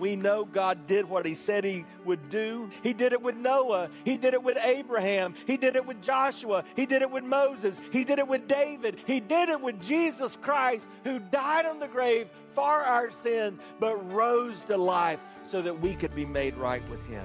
We know God did what he said he would do. He did it with Noah. He did it with Abraham. He did it with Joshua. He did it with Moses. He did it with David. He did it with Jesus Christ, who died on the grave for our sins, but rose to life so that we could be made right with him.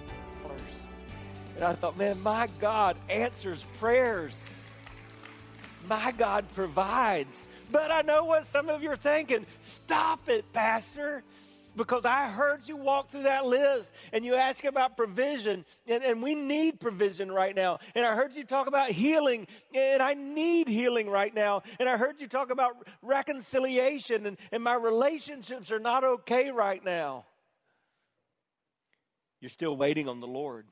And I thought, man, my God answers prayers. My God provides. But I know what some of you are thinking. Stop it, Pastor. Because I heard you walk through that list and you ask about provision. And we need provision right now. And I heard you talk about healing. And I need healing right now. And I heard you talk about reconciliation. And my relationships are not okay right now. You're still waiting on the Lord.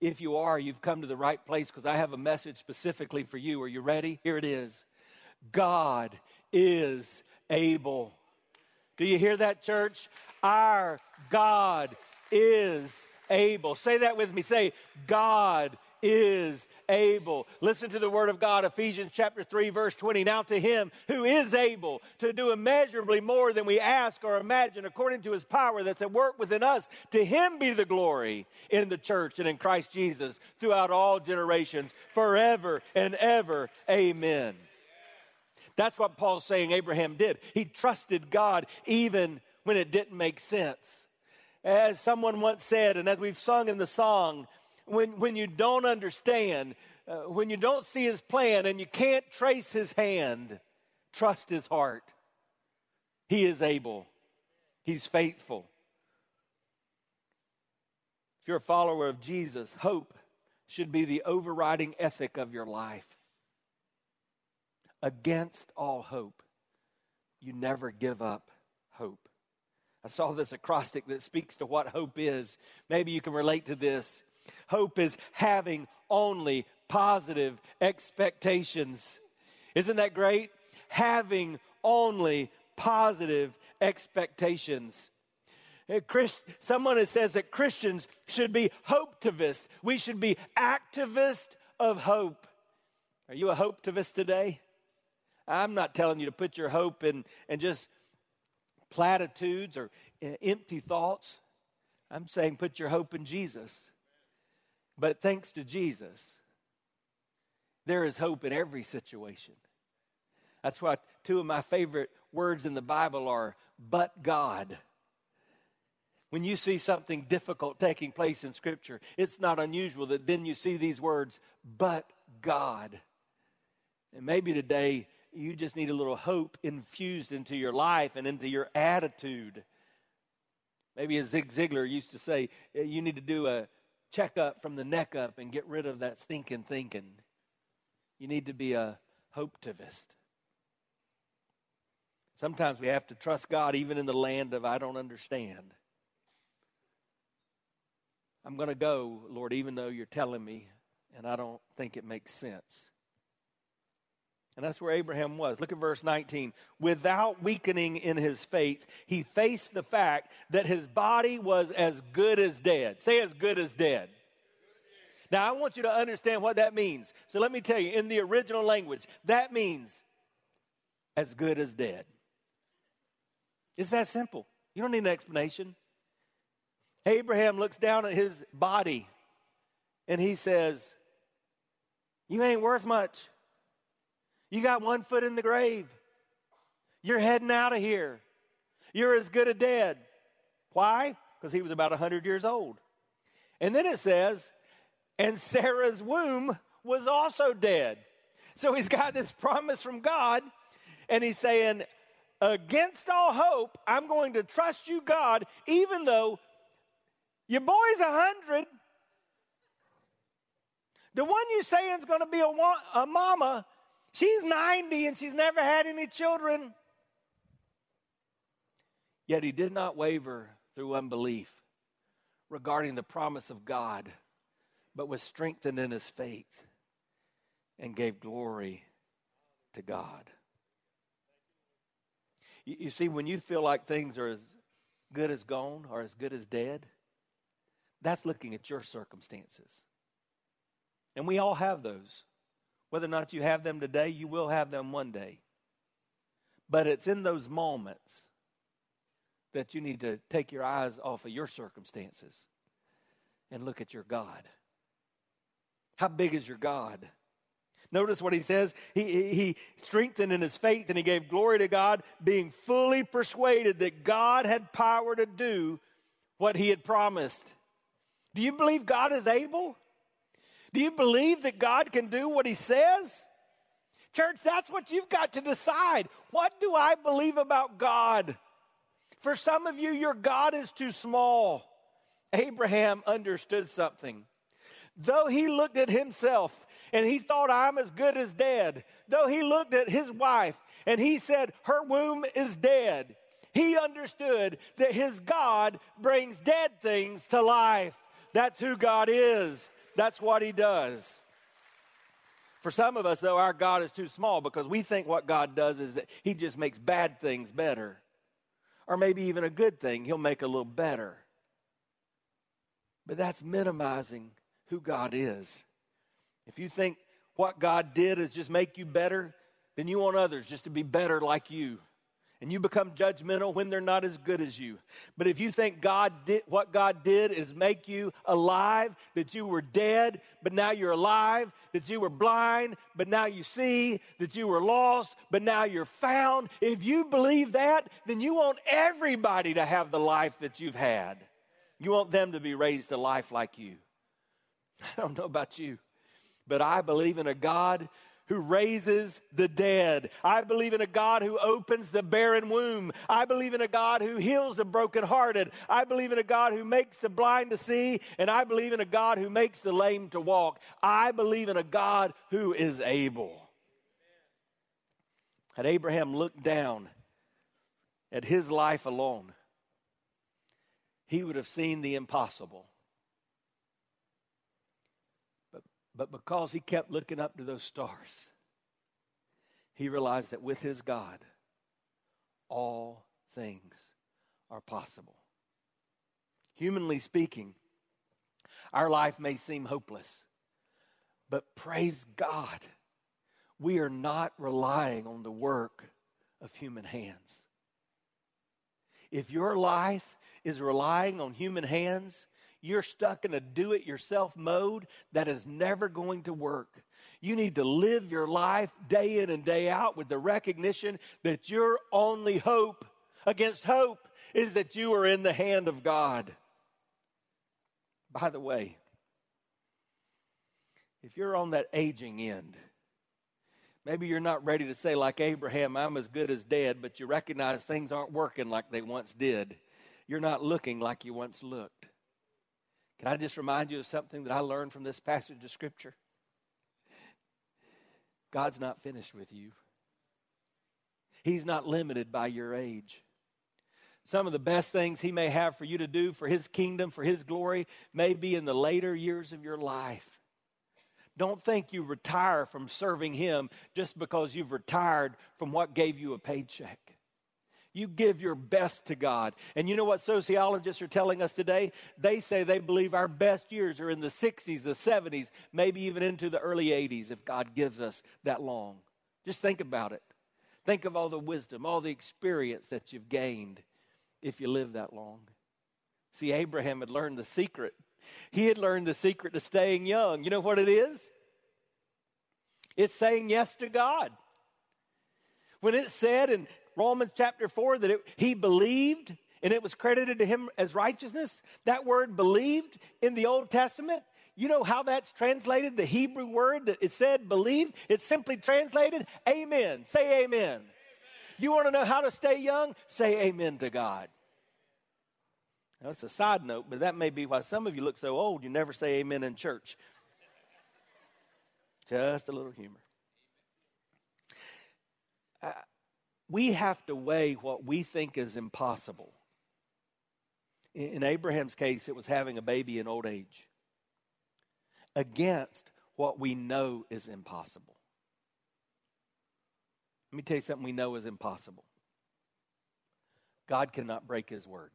If you are, you've come to the right place, because I have a message specifically for you. Are you ready? Here it is. God is able. Do you hear that, church? Our God is able. Say that with me. Say, God is able. Listen to the word of God, Ephesians chapter 3, verse 20. Now to him who is able to do immeasurably more than we ask or imagine, according to his power that's at work within us, to him be the glory in the church and in Christ Jesus throughout all generations, forever and ever. Amen. That's what Paul's saying Abraham did. He trusted God even when it didn't make sense. As someone once said, and as we've sung in the song, When you don't understand, when you don't see his plan and you can't trace his hand, trust his heart. He is able. He's faithful. If you're a follower of Jesus, hope should be the overriding ethic of your life. Against all hope, you never give up hope. I saw this acrostic that speaks to what hope is. Maybe you can relate to this. Hope is having only positive expectations. Isn't that great? Having only positive expectations. Someone has says that Christians should be hopetivists. We should be activists of hope. Are you a hopetivist today? I'm not telling you to put your hope in and just platitudes or empty thoughts. I'm saying put your hope in Jesus. But thanks to Jesus, there is hope in every situation. That's why two of my favorite words in the Bible are, but God. When you see something difficult taking place in Scripture, it's not unusual that then you see these words, but God. And maybe today you just need a little hope infused into your life and into your attitude. Maybe as Zig Ziglar used to say, you need to do a check up from the neck up and get rid of that stinking thinking. You need to be a hopetivist. Sometimes we have to trust God even in the land of I don't understand. I'm going to go, Lord, even though you're telling me, and I don't think it makes sense. And that's where Abraham was. Look at verse 19. Without weakening in his faith, he faced the fact that his body was as good as dead. Say as good as dead. Now, I want you to understand what that means. So let me tell you, in the original language, that means as good as dead. It's that simple. You don't need an explanation. Abraham looks down at his body and he says, you ain't worth much. You got one foot in the grave. You're heading out of here. You're as good as dead. Why? because he was about 100 years old. And then it says, and Sarah's womb was also dead. So he's got this promise from God, and he's saying, against all hope, I'm going to trust you, God, even though your boy's 100. The one you're saying is going to be a mama, she's 90 and she's never had any children. Yet he did not waver through unbelief regarding the promise of God, but was strengthened in his faith and gave glory to God. You see, when you feel like things are as good as gone or as good as dead, that's looking at your circumstances. And we all have those. Whether or not you have them today, you will have them one day. But it's in those moments that you need to take your eyes off of your circumstances and look at your God. How big is your God? Notice what he says. He strengthened in his faith and he gave glory to God, being fully persuaded that God had power to do what he had promised. Do you believe God is able? Do you believe that God can do what he says? Church, that's what you've got to decide. What do I believe about God? For some of you, your God is too small. Abraham understood something. Though he looked at himself and he thought, I'm as good as dead. Though he looked at his wife and he said, her womb is dead. He understood that his God brings dead things to life. That's who God is. That's what he does. For some of us, though, our God is too small because we think what God does is that he just makes bad things better. Or maybe even a good thing, he'll make a little better. But that's minimizing who God is. If you think what God did is just make you better, then you want others just to be better like you. And you become judgmental when they're not as good as you. But if you think what God did is make you alive, that you were dead, but now you're alive, that you were blind, but now you see, that you were lost, but now you're found. If you believe that, then you want everybody to have the life that you've had. You want them to be raised to life like you. I don't know about you, but I believe in a God who raises the dead. I believe in a God who opens the barren womb. I believe in a God who heals the brokenhearted. I believe in a God who makes the blind to see, and I believe in a God who makes the lame to walk. I believe in a God who is able. Had Abraham looked down at his life alone, he would have seen the impossible. But because he kept looking up to those stars, he realized that with his God, all things are possible. Humanly speaking, our life may seem hopeless, but praise God, we are not relying on the work of human hands. If your life is relying on human hands, you're stuck in a do-it-yourself mode that is never going to work. You need to live your life day in and day out with the recognition that your only hope against hope is that you are in the hand of God. By the way, if you're on that aging end, maybe you're not ready to say like Abraham, I'm as good as dead, but you recognize things aren't working like they once did. You're not looking like you once looked. Can I just remind you of something that I learned from this passage of Scripture? God's not finished with you. He's not limited by your age. Some of the best things he may have for you to do for his kingdom, for his glory, may be in the later years of your life. Don't think you retire from serving him just because you've retired from what gave you a paycheck. You give your best to God. And you know what sociologists are telling us today? They say they believe our best years are in the 60s, the 70s, maybe even into the early 80s if God gives us that long. Just think about it. Think of all the wisdom, all the experience that you've gained if you live that long. See, Abraham had learned the secret. He had learned the secret to staying young. You know what it is? It's saying yes to God. When it said in Romans chapter 4 that he believed and it was credited to him as righteousness. That word believed in the Old Testament, you know how that's translated, the Hebrew word that it said believe? It's simply translated amen. Say amen. Amen. You want to know how to stay young? Say amen to God. Now, it's a side note, but that may be why some of you look so old you never say amen in church. Just a little humor. We have to weigh what we think is impossible. In Abraham's case, it was having a baby in old age, against what we know is impossible. Let me tell you something we know is impossible. God cannot break his word.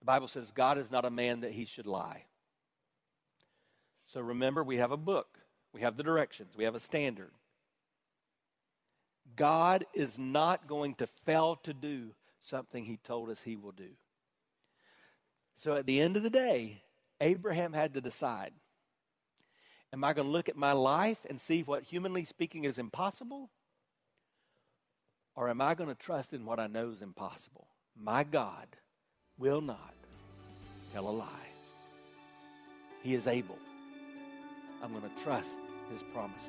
The Bible says God is not a man that he should lie. So remember, we have a book. We have the directions. We have a standard. God is not going to fail to do something he told us he will do. So at the end of the day, Abraham had to decide, am I going to look at my life and see what humanly speaking is impossible? Or am I going to trust in what I know is impossible? My God will not tell a lie. He is able. I'm going to trust his promises.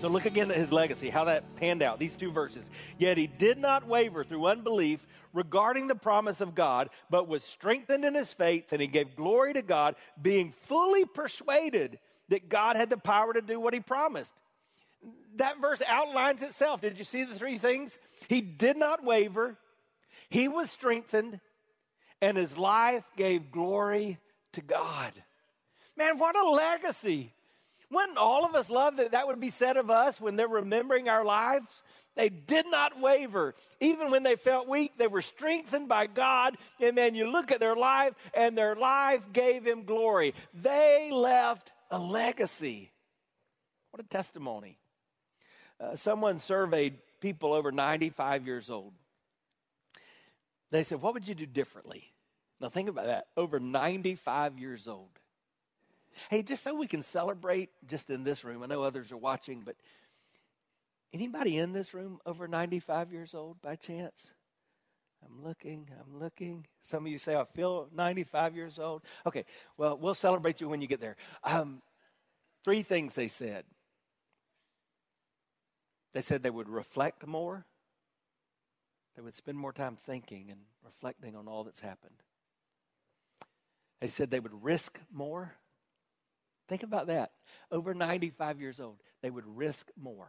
So look again at his legacy, how that panned out, these two verses. Yet he did not waver through unbelief regarding the promise of God, but was strengthened in his faith, and he gave glory to God, being fully persuaded that God had the power to do what he promised. That verse outlines itself. Did you see the three things? He did not waver, he was strengthened, and his life gave glory to God. Man, what a legacy. Wouldn't all of us love that that would be said of us when they're remembering our lives? They did not waver. Even when they felt weak, they were strengthened by God. And man, you look at their life, and their life gave him glory. They left a legacy. What a testimony. Someone surveyed people over 95 years old. They said, what would you do differently? Now think about that, over 95 years old. Hey, just so we can celebrate just in this room, I know others are watching, but anybody in this room over 95 years old by chance? I'm looking. Some of you say, I feel 95 years old. Okay, well, we'll celebrate you when you get there. Three things they said. They said they would reflect more. They would spend more time thinking and reflecting on all that's happened. They said they would risk more. Think about that. Over 95 years old, they would risk more.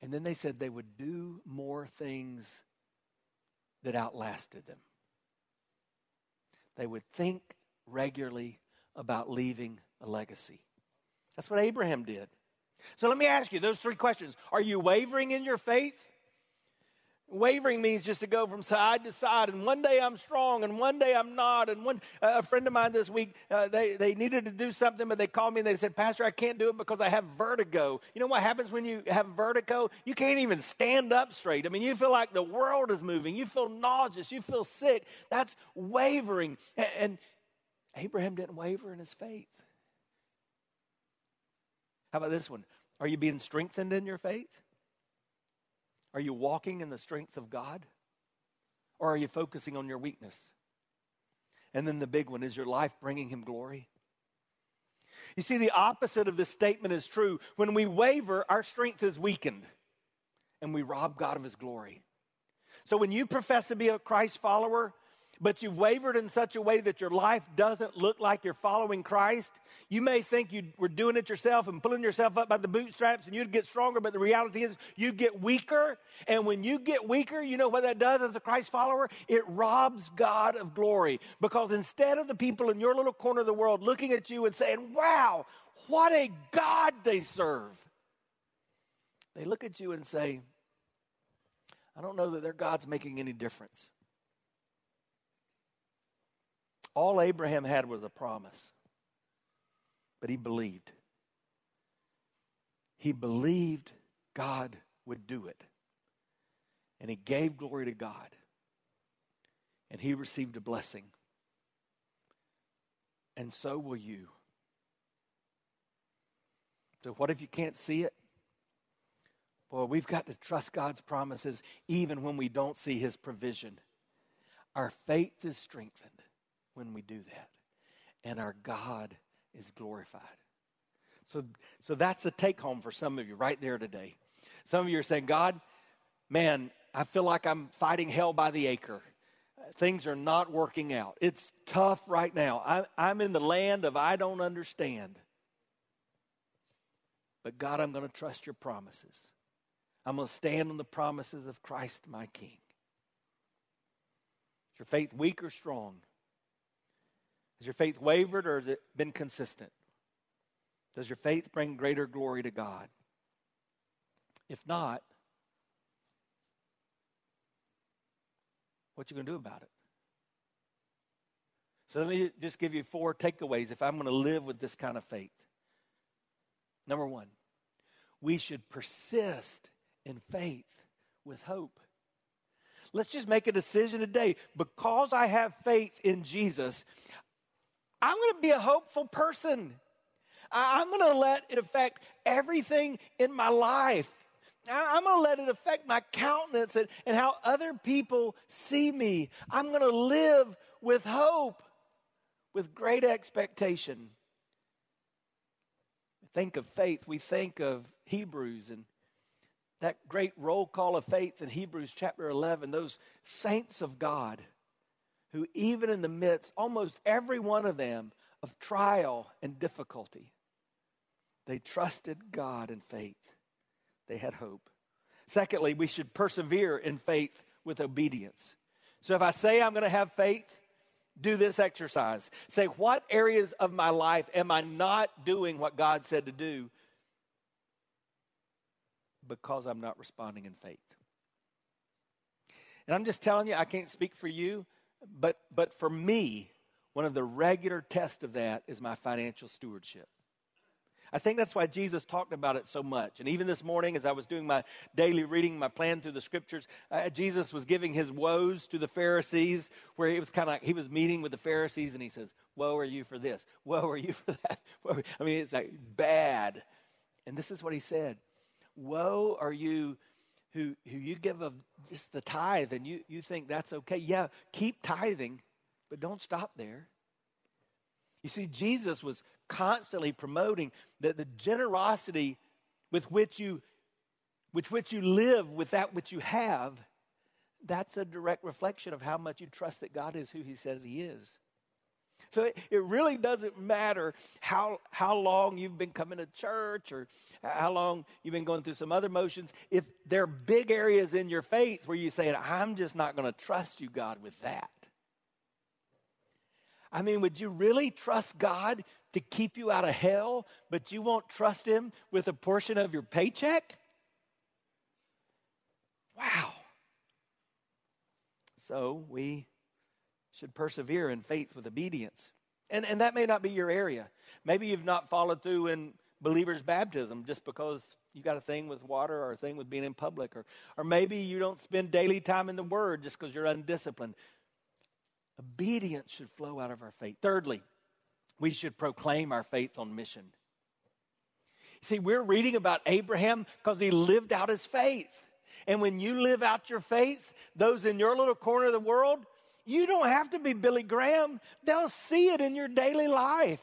And then they said they would do more things that outlasted them. They would think regularly about leaving a legacy. That's what Abraham did. So let me ask you those three questions. Are you wavering in your faith? Wavering means just to go from side to side, and one day I'm strong, and one day I'm not. And a friend of mine this week, they needed to do something, but they called me and they said, Pastor, I can't do it because I have vertigo. You know what happens when you have vertigo? You can't even stand up straight. I mean, you feel like the world is moving. You feel nauseous. You feel sick. That's wavering. And Abraham didn't waver in his faith. How about this one? Are you being strengthened in your faith? Are you walking in the strength of God? Or are you focusing on your weakness? And then the big one, is your life bringing him glory? You see, the opposite of this statement is true. When we waver, our strength is weakened, and we rob God of his glory. So when you profess to be a Christ follower, but you've wavered in such a way that your life doesn't look like you're following Christ. You may think you were doing it yourself and pulling yourself up by the bootstraps and you'd get stronger, but the reality is you get weaker. And when you get weaker, you know what that does as a Christ follower? It robs God of glory, because instead of the people in your little corner of the world looking at you and saying, wow, what a God they serve, they look at you and say, I don't know that their God's making any difference. All Abraham had was a promise, but he believed. He believed God would do it, and he gave glory to God, and he received a blessing, and so will you. So what if you can't see it? Boy, we've got to trust God's promises even when we don't see his provision. Our faith is strengthened when we do that, and our God is glorified. So that's the take home for some of you right there today. Some of you are saying, God, man, I feel like I'm fighting hell by the acre. Things are not working out. It's tough right now. I'm in the land of I don't understand. But God, I'm going to trust your promises. I'm going to stand on the promises of Christ my King. Is your faith weak or strong? Has your faith wavered or has it been consistent? Does your faith bring greater glory to God? If not, what are you going to do about it? So let me just give you 4 takeaways if I'm going to live with this kind of faith. Number 1, we should persist in faith with hope. Let's just make a decision today. Because I have faith in Jesus, I'm going to be a hopeful person. I'm going to let it affect everything in my life. I'm going to let it affect my countenance and how other people see me. I'm going to live with hope, with great expectation. Think of faith. We think of Hebrews and that great roll call of faith in Hebrews chapter 11, those saints of God who even in the midst, almost every one of them, of trial and difficulty, they trusted God in faith. They had hope. Secondly, we should persevere in faith with obedience. So if I say I'm going to have faith, do this exercise. Say, what areas of my life am I not doing what God said to do because I'm not responding in faith? And I'm just telling you, I can't speak for you, but for me, one of the regular tests of that is my financial stewardship. I think that's why Jesus talked about it so much. And even this morning, as I was doing my daily reading, my plan through the scriptures, Jesus was giving his woes to the Pharisees, where it was kind of like he was meeting with the Pharisees and he says, woe are you for this, woe are you for that. I mean, it's like bad. And this is what he said, woe are you who you give of just the tithe and you think that's okay. Yeah, keep tithing, but don't stop there. You see, Jesus was constantly promoting that the generosity with which you live with that which you have, that's a direct reflection of how much you trust that God is who he says he is. So it really doesn't matter how long you've been coming to church or how long you've been going through some other motions. If there are big areas in your faith where you're saying, I'm just not going to trust you, God, with that. I mean, would you really trust God to keep you out of hell, but you won't trust him with a portion of your paycheck? Wow. So we should persevere in faith with obedience. And that may not be your area. Maybe you've not followed through in believer's baptism just because you got a thing with water or a thing with being in public. Or maybe you don't spend daily time in the Word just because you're undisciplined. Obedience should flow out of our faith. Thirdly, we should proclaim our faith on mission. See, we're reading about Abraham because he lived out his faith. And when you live out your faith, those in your little corner of the world, you don't have to be Billy Graham. They'll see it in your daily life.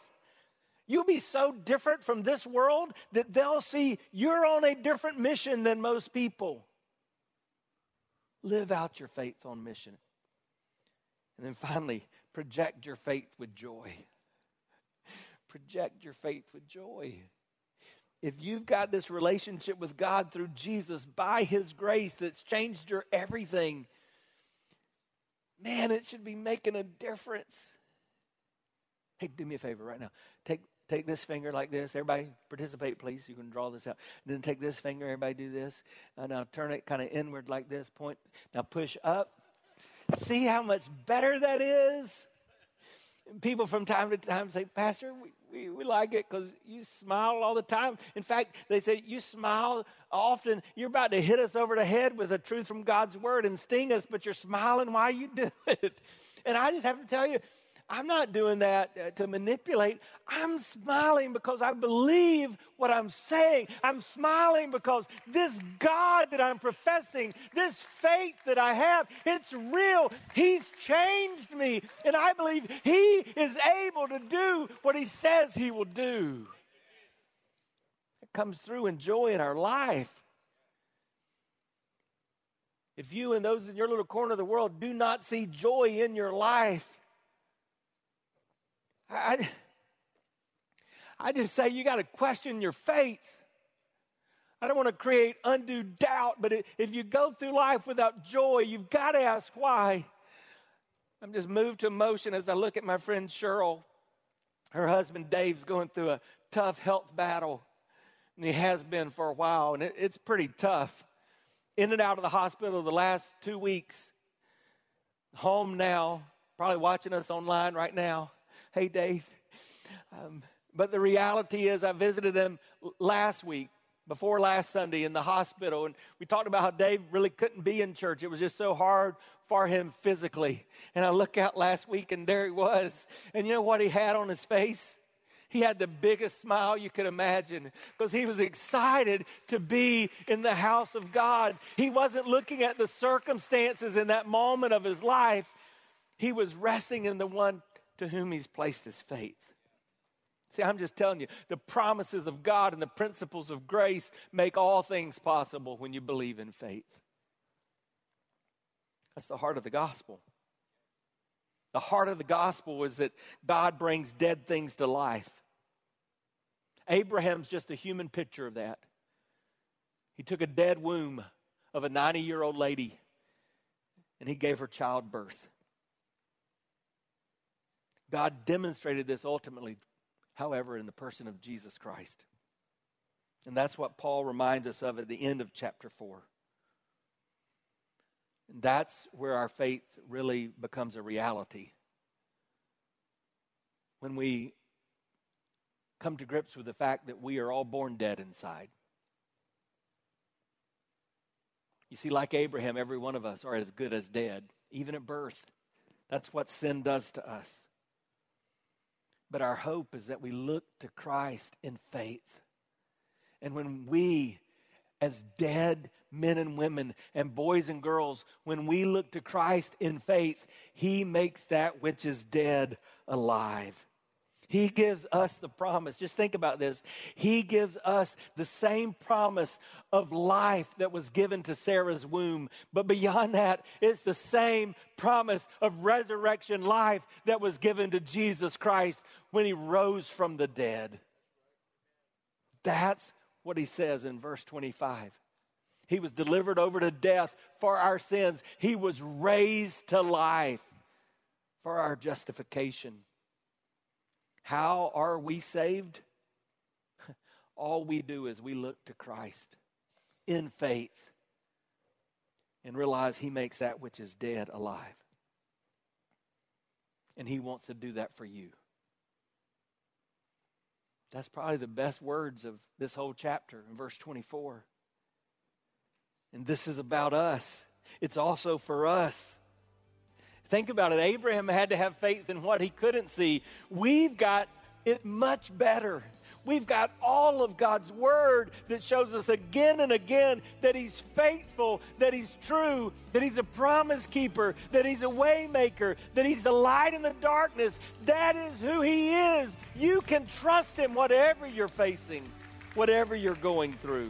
You'll be so different from this world that they'll see you're on a different mission than most people. Live out your faith on mission. And then finally, project your faith with joy. Project your faith with joy. If you've got this relationship with God through Jesus, by His grace that's changed your everything, man, it should be making a difference. Hey, do me a favor right now. Take this finger like this. Everybody participate, please. You can draw this out. And then take this finger. Everybody do this. And now turn it kind of inward like this. Point. Now push up. See how much better that is? People from time to time say, Pastor, we like it because you smile all the time. In fact, they say, you smile often. You're about to hit us over the head with the truth from God's word and sting us, but you're smiling while you do it. And I just have to tell you, I'm not doing that to manipulate. I'm smiling because I believe what I'm saying. I'm smiling because this God that I'm professing, this faith that I have, it's real. He's changed me. And I believe He is able to do what He says He will do. It comes through in joy in our life. If you and those in your little corner of the world do not see joy in your life, I just say you got to question your faith. I don't want to create undue doubt, but if you go through life without joy, you've got to ask why. I'm just moved to emotion as I look at my friend Cheryl. Her husband Dave's going through a tough health battle, and he has been for a while, and it's pretty tough. In and out of the hospital the last 2 weeks. Home now, probably watching us online right now. Hey, Dave. But the reality is I visited him last week, before last Sunday, in the hospital. And we talked about how Dave really couldn't be in church. It was just so hard for him physically. And I look out last week, and there he was. And you know what he had on his face? He had the biggest smile you could imagine because he was excited to be in the house of God. He wasn't looking at the circumstances in that moment of his life. He was resting in the one to whom He's placed His faith. See, I'm just telling you, the promises of God and the principles of grace make all things possible when you believe in faith. That's the heart of the gospel. The heart of the gospel is that God brings dead things to life. Abraham's just a human picture of that. He took a dead womb of a 90-year-old lady, and he gave her childbirth. God demonstrated this ultimately, however, in the person of Jesus Christ. And that's what Paul reminds us of at the end of chapter 4. And that's where our faith really becomes a reality. When we come to grips with the fact that we are all born dead inside. You see, like Abraham, every one of us are as good as dead, even at birth. That's what sin does to us. But our hope is that we look to Christ in faith. And when we, as dead men and women and boys and girls, when we look to Christ in faith, He makes that which is dead alive. He gives us the promise. Just think about this. He gives us the same promise of life that was given to Sarah's womb. But beyond that, it's the same promise of resurrection life that was given to Jesus Christ when He rose from the dead. That's what he says in verse 25. He was delivered over to death for our sins. He was raised to life for our justification. How are we saved? All we do is we look to Christ in faith and realize He makes that which is dead alive. And He wants to do that for you. That's probably the best words of this whole chapter in verse 24. And this is about us. It's also for us. Think about it. Abraham had to have faith in what he couldn't see. We've got it much better. We've got all of God's word that shows us again and again that He's faithful, that He's true, that He's a promise keeper, that He's a way maker, that He's the light in the darkness. That is who He is. You can trust Him whatever you're facing, whatever you're going through.